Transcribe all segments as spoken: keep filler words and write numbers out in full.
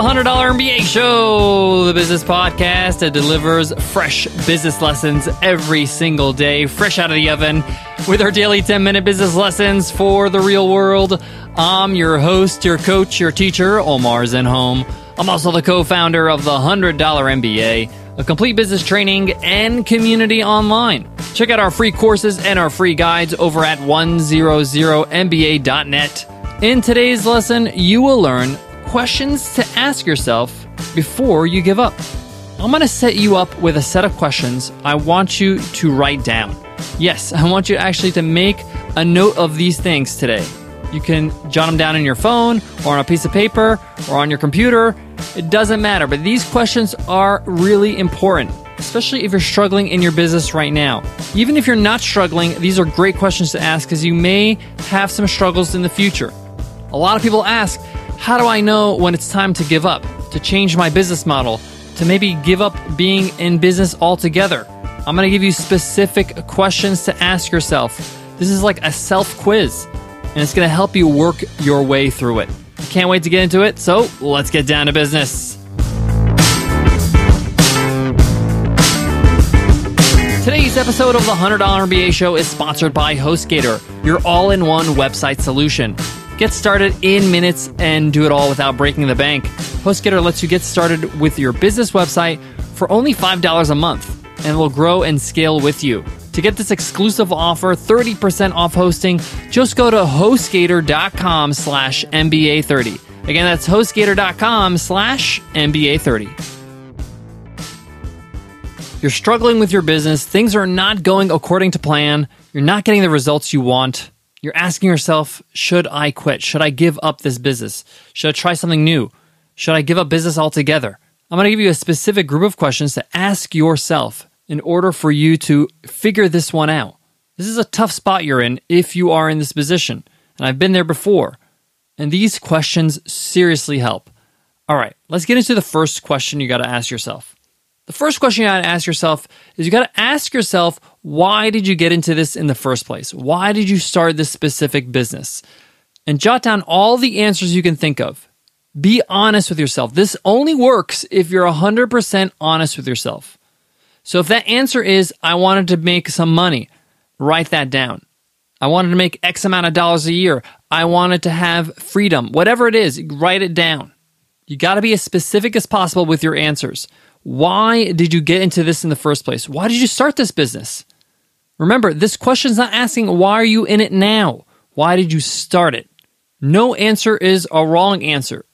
The one hundred dollar M B A Show, the business podcast that delivers fresh business lessons every single day, fresh out of the oven, with our daily ten-minute business lessons for the real world. I'm your host, your coach, your teacher, Omar Zenhom. I'm also the co-founder of The one hundred dollar M B A, a complete business training and community online. Check out our free courses and our free guides over at one hundred m b a dot net. In today's lesson, you will learn questions to ask yourself before you give up. I'm going to set you up with a set of questions I want you to write down. Yes, I want you actually to make a note of these things today. You can jot them down in your phone or on a piece of paper or on your computer. It doesn't matter, but these questions are really important, especially if you're struggling in your business right now. Even if you're not struggling, these are great questions to ask because you may have some struggles in the future. A lot of people ask, how do I know when it's time to give up, to change my business model, to maybe give up being in business altogether? I'm going to give you specific questions to ask yourself. This is like a self-quiz, and it's going to help you work your way through it. I can't wait to get into it, so let's get down to business. Today's episode of The one hundred dollar M B A Show is sponsored by HostGator, your all-in-one website solution. Get started in minutes and do it all without breaking the bank. HostGator lets you get started with your business website for only five dollars a month, and it will grow and scale with you. To get this exclusive offer, thirty percent off hosting, just go to hostgator dot com slash M B A thirty. Again, that's hostgator dot com slash M B A thirty. You're struggling with your business. Things are not going according to plan. You're not getting the results you want. You're asking yourself, should I quit? Should I give up this business? Should I try something new? Should I give up business altogether? I'm going to give you a specific group of questions to ask yourself in order for you to figure this one out. This is a tough spot you're in if you are in this position, and I've been there before. And these questions seriously help. All right, let's get into the first question you got to ask yourself. The first question you got to ask yourself is you got to ask yourself, why did you get into this in the first place? Why did you start this specific business? And jot down all the answers you can think of. Be honest with yourself. This only works if you're one hundred percent honest with yourself. So if that answer is, I wanted to make some money, write that down. I wanted to make X amount of dollars a year. I wanted to have freedom. Whatever it is, write it down. You got to be as specific as possible with your answers. Why did you get into this in the first place? Why did you start this business? Remember, this question's not asking, why are you in it now? Why did you start it? No answer is a wrong answer.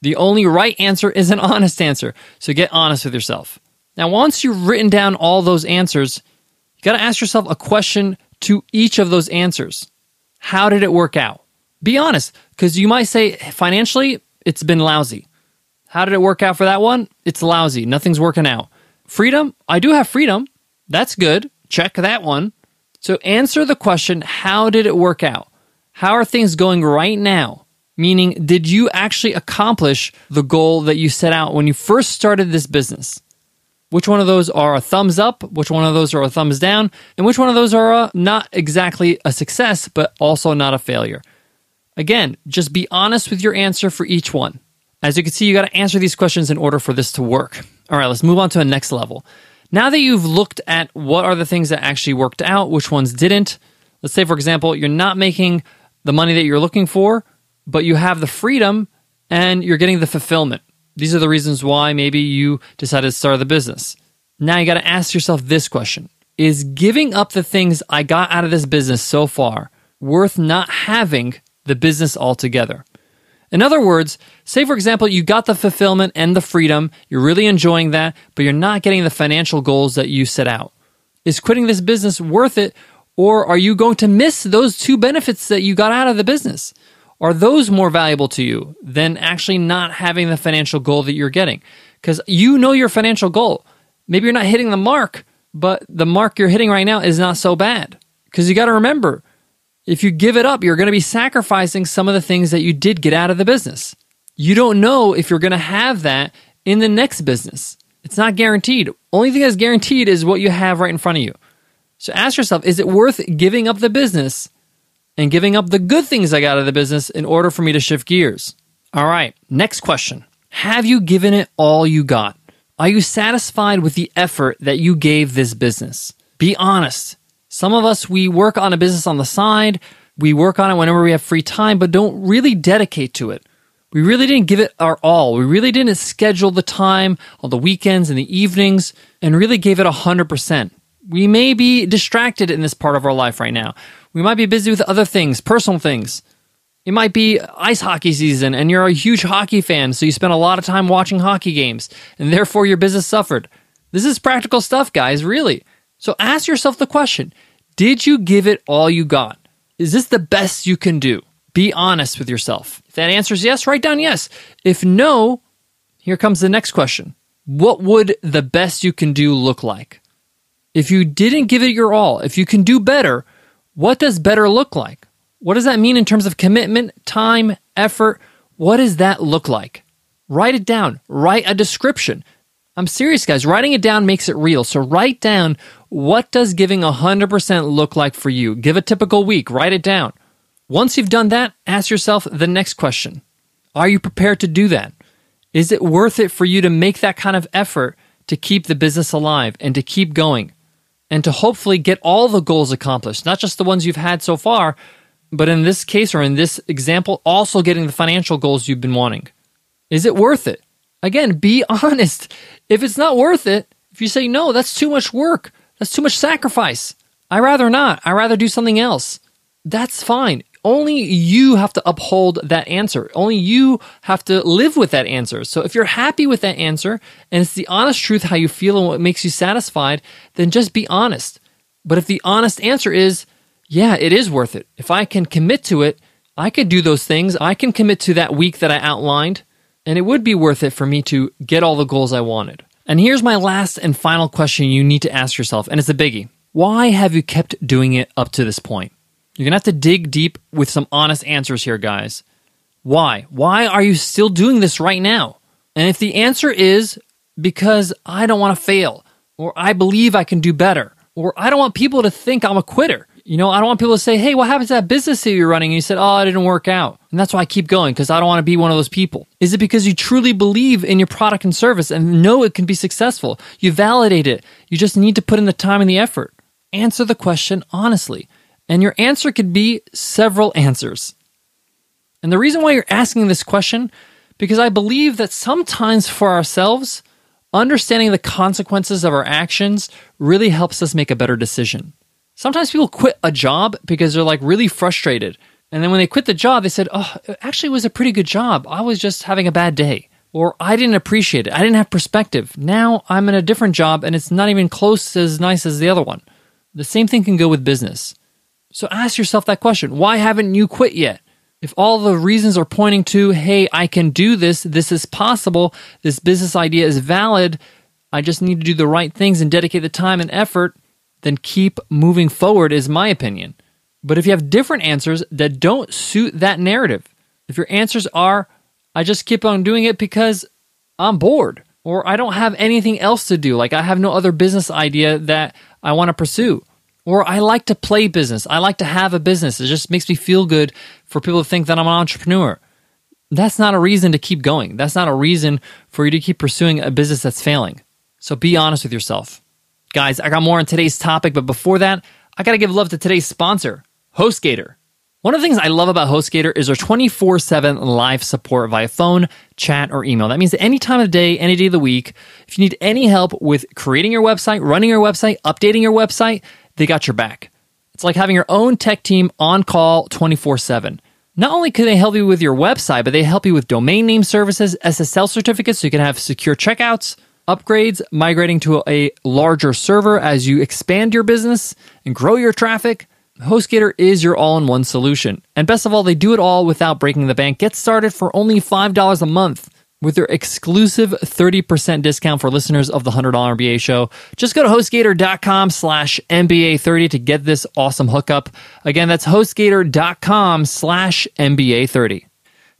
The only right answer is an honest answer. So get honest with yourself. Now, once you've written down all those answers, you got to ask yourself a question to each of those answers. How did it work out? Be honest, because you might say, financially, it's been lousy. How did it work out for that one? It's lousy. Nothing's working out. Freedom? I do have freedom. That's good. Check that one. So answer the question, how did it work out? How are things going right now? Meaning, did you actually accomplish the goal that you set out when you first started this business? Which one of those are a thumbs up? Which one of those are a thumbs down? And which one of those are a, not exactly a success, but also not a failure? Again, just be honest with your answer for each one. As you can see, you got to answer these questions in order for this to work. All right, let's move on to a next level. Now that you've looked at what are the things that actually worked out, which ones didn't, let's say, for example, you're not making the money that you're looking for, but you have the freedom and you're getting the fulfillment. These are the reasons why maybe you decided to start the business. Now you got to ask yourself this question. Is giving up the things I got out of this business so far worth not having the business altogether? In other words, say, for example, you got the fulfillment and the freedom, you're really enjoying that, but you're not getting the financial goals that you set out. Is quitting this business worth it, or are you going to miss those two benefits that you got out of the business? Are those more valuable to you than actually not having the financial goal that you're getting? Because you know your financial goal. Maybe you're not hitting the mark, but the mark you're hitting right now is not so bad. Because you got to remember, if you give it up, you're going to be sacrificing some of the things that you did get out of the business. You don't know if you're going to have that in the next business. It's not guaranteed. Only thing that's guaranteed is what you have right in front of you. So ask yourself, is it worth giving up the business and giving up the good things I got out of the business in order for me to shift gears? All right, next question. Have you given it all you got? Are you satisfied with the effort that you gave this business? Be honest. Some of us, we work on a business on the side. We work on it whenever we have free time, but don't really dedicate to it. We really didn't give it our all. We really didn't schedule the time on the weekends and the evenings and really gave it one hundred percent. We may be distracted in this part of our life right now. We might be busy with other things, personal things. It might be ice hockey season and you're a huge hockey fan, so you spend a lot of time watching hockey games and therefore your business suffered. This is practical stuff, guys, really. So ask yourself the question, did you give it all you got? Is this the best you can do? Be honest with yourself. If that answer is yes, write down yes. If no, here comes the next question. What would the best you can do look like? If you didn't give it your all, if you can do better, what does better look like? What does that mean in terms of commitment, time, effort? What does that look like? Write it down. Write a description. I'm serious, guys. Writing it down makes it real. So write down, what does giving one hundred percent look like for you? Give a typical week. Write it down. Once you've done that, ask yourself the next question. Are you prepared to do that? Is it worth it for you to make that kind of effort to keep the business alive and to keep going and to hopefully get all the goals accomplished, not just the ones you've had so far, but in this case or in this example, also getting the financial goals you've been wanting? Is it worth it? Again, be honest. If it's not worth it, if you say, no, that's too much work, that's too much sacrifice, I'd rather not, I'd rather do something else, that's fine. Only you have to uphold that answer. Only you have to live with that answer. So if you're happy with that answer and it's the honest truth how you feel and what makes you satisfied, then just be honest. But if the honest answer is, yeah, it is worth it. If I can commit to it, I could do those things. I can commit to that week that I outlined, and it would be worth it for me to get all the goals I wanted. And here's my last and final question you need to ask yourself, and it's a biggie. Why have you kept doing it up to this point? You're going to have to dig deep with some honest answers here, guys. Why? Why are you still doing this right now? And if the answer is because I don't want to fail, or I believe I can do better, or I don't want people to think I'm a quitter. You know, I don't want people to say, hey, what happened to that business that you're running? And you said, oh, it didn't work out. And that's why I keep going, because I don't want to be one of those people. Is it because you truly believe in your product and service and know it can be successful? You validate it. You just need to put in the time and the effort. Answer the question honestly. And your answer could be several answers. And the reason why you're asking this question, because I believe that sometimes for ourselves, understanding the consequences of our actions really helps us make a better decision. Sometimes people quit a job because they're like really frustrated. And then when they quit the job, they said, oh, it actually was a pretty good job. I was just having a bad day. Or I didn't appreciate it. I didn't have perspective. Now I'm in a different job and it's not even close as nice as the other one. The same thing can go with business. So ask yourself that question. Why haven't you quit yet? If all the reasons are pointing to, hey, I can do this, this is possible, this business idea is valid, I just need to do the right things and dedicate the time and effort, then keep moving forward is my opinion. But if you have different answers that don't suit that narrative, if your answers are, I just keep on doing it because I'm bored, or I don't have anything else to do, like I have no other business idea that I want to pursue, or I like to play business. I like to have a business. It just makes me feel good for people to think that I'm an entrepreneur. That's not a reason to keep going. That's not a reason for you to keep pursuing a business that's failing. So be honest with yourself. Guys, I got more on today's topic, but before that, I got to give love to today's sponsor, HostGator. One of the things I love about HostGator is their twenty-four seven live support via phone, chat, or email. That means any time of the day, any day of the week, if you need any help with creating your website, running your website, updating your website, they got your back. It's like having your own tech team on call twenty-four seven. Not only can they help you with your website, but they help you with domain name services, S S L certificates, so you can have secure checkouts, upgrades, migrating to a larger server as you expand your business and grow your traffic. HostGator is your all-in-one solution. And best of all, they do it all without breaking the bank. Get started for only five dollars a month with their exclusive thirty percent discount for listeners of the one hundred dollar M B A show. Just go to HostGator.com slash MBA30 to get this awesome hookup. Again, that's HostGator.com slash MBA30.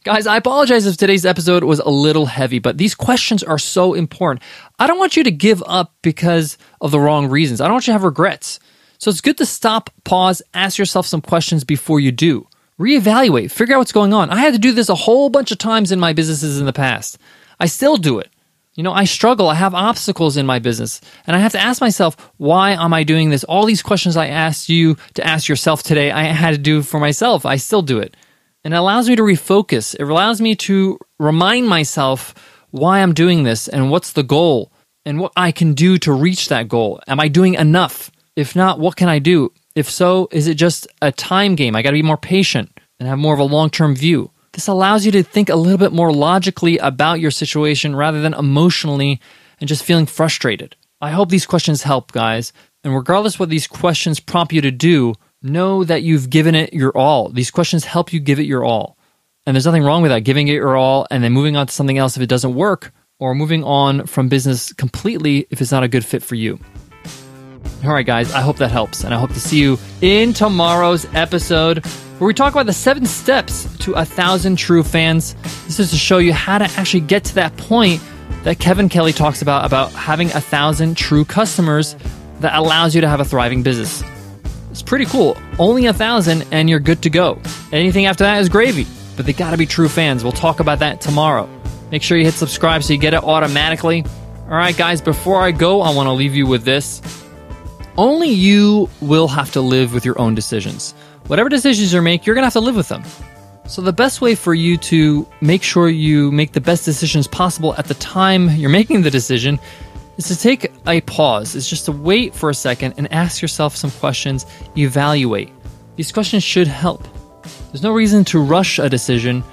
Guys, I apologize if today's episode was a little heavy, but these questions are so important. I don't want you to give up because of the wrong reasons. I don't want you to have regrets. So it's good to stop, pause, ask yourself some questions before you do. Reevaluate, figure out what's going on. I had to do this a whole bunch of times in my businesses in the past. I still do it. You know, I struggle. I have obstacles in my business. And I have to ask myself, why am I doing this? All these questions I asked you to ask yourself today, I had to do for myself. I still do it. And it allows me to refocus. It allows me to remind myself why I'm doing this and what's the goal and what I can do to reach that goal. Am I doing enough? If not, what can I do? If so, is it just a time game? I got to be more patient and have more of a long-term view. This allows you to think a little bit more logically about your situation rather than emotionally and just feeling frustrated. I hope these questions help, guys. And regardless what these questions prompt you to do, know that you've given it your all. These questions help you give it your all. And there's nothing wrong with that, giving it your all and then moving on to something else if it doesn't work, or moving on from business completely if it's not a good fit for you. All right, guys, I hope that helps. And I hope to see you in tomorrow's episode, where we talk about the seven steps to a thousand true fans. This is to show you how to actually get to that point that Kevin Kelly talks about, about having a thousand true customers that allows you to have a thriving business. It's pretty cool. Only a thousand and you're good to go. Anything after that is gravy, but they gotta be true fans. We'll talk about that tomorrow. Make sure you hit subscribe so you get it automatically. All right, guys, before I go, I wanna leave you with this. Only you will have to live with your own decisions. Whatever decisions you make, you're going to have to live with them. So the best way for you to make sure you make the best decisions possible at the time you're making the decision is to take a pause. It's just to wait for a second and ask yourself some questions, evaluate. These questions should help. There's no reason to rush a decision,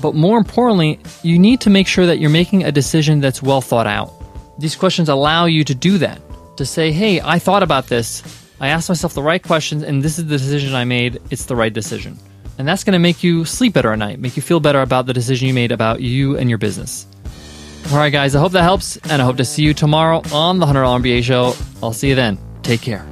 but more importantly, you need to make sure that you're making a decision that's well thought out. These questions allow you to do that, to say, hey, I thought about this. I asked myself the right questions, and this is the decision I made. It's the right decision. And that's going to make you sleep better at night, make you feel better about the decision you made about you and your business. All right, guys, I hope that helps, and I hope to see you tomorrow on The one hundred dollar M B A Show. I'll see you then. Take care.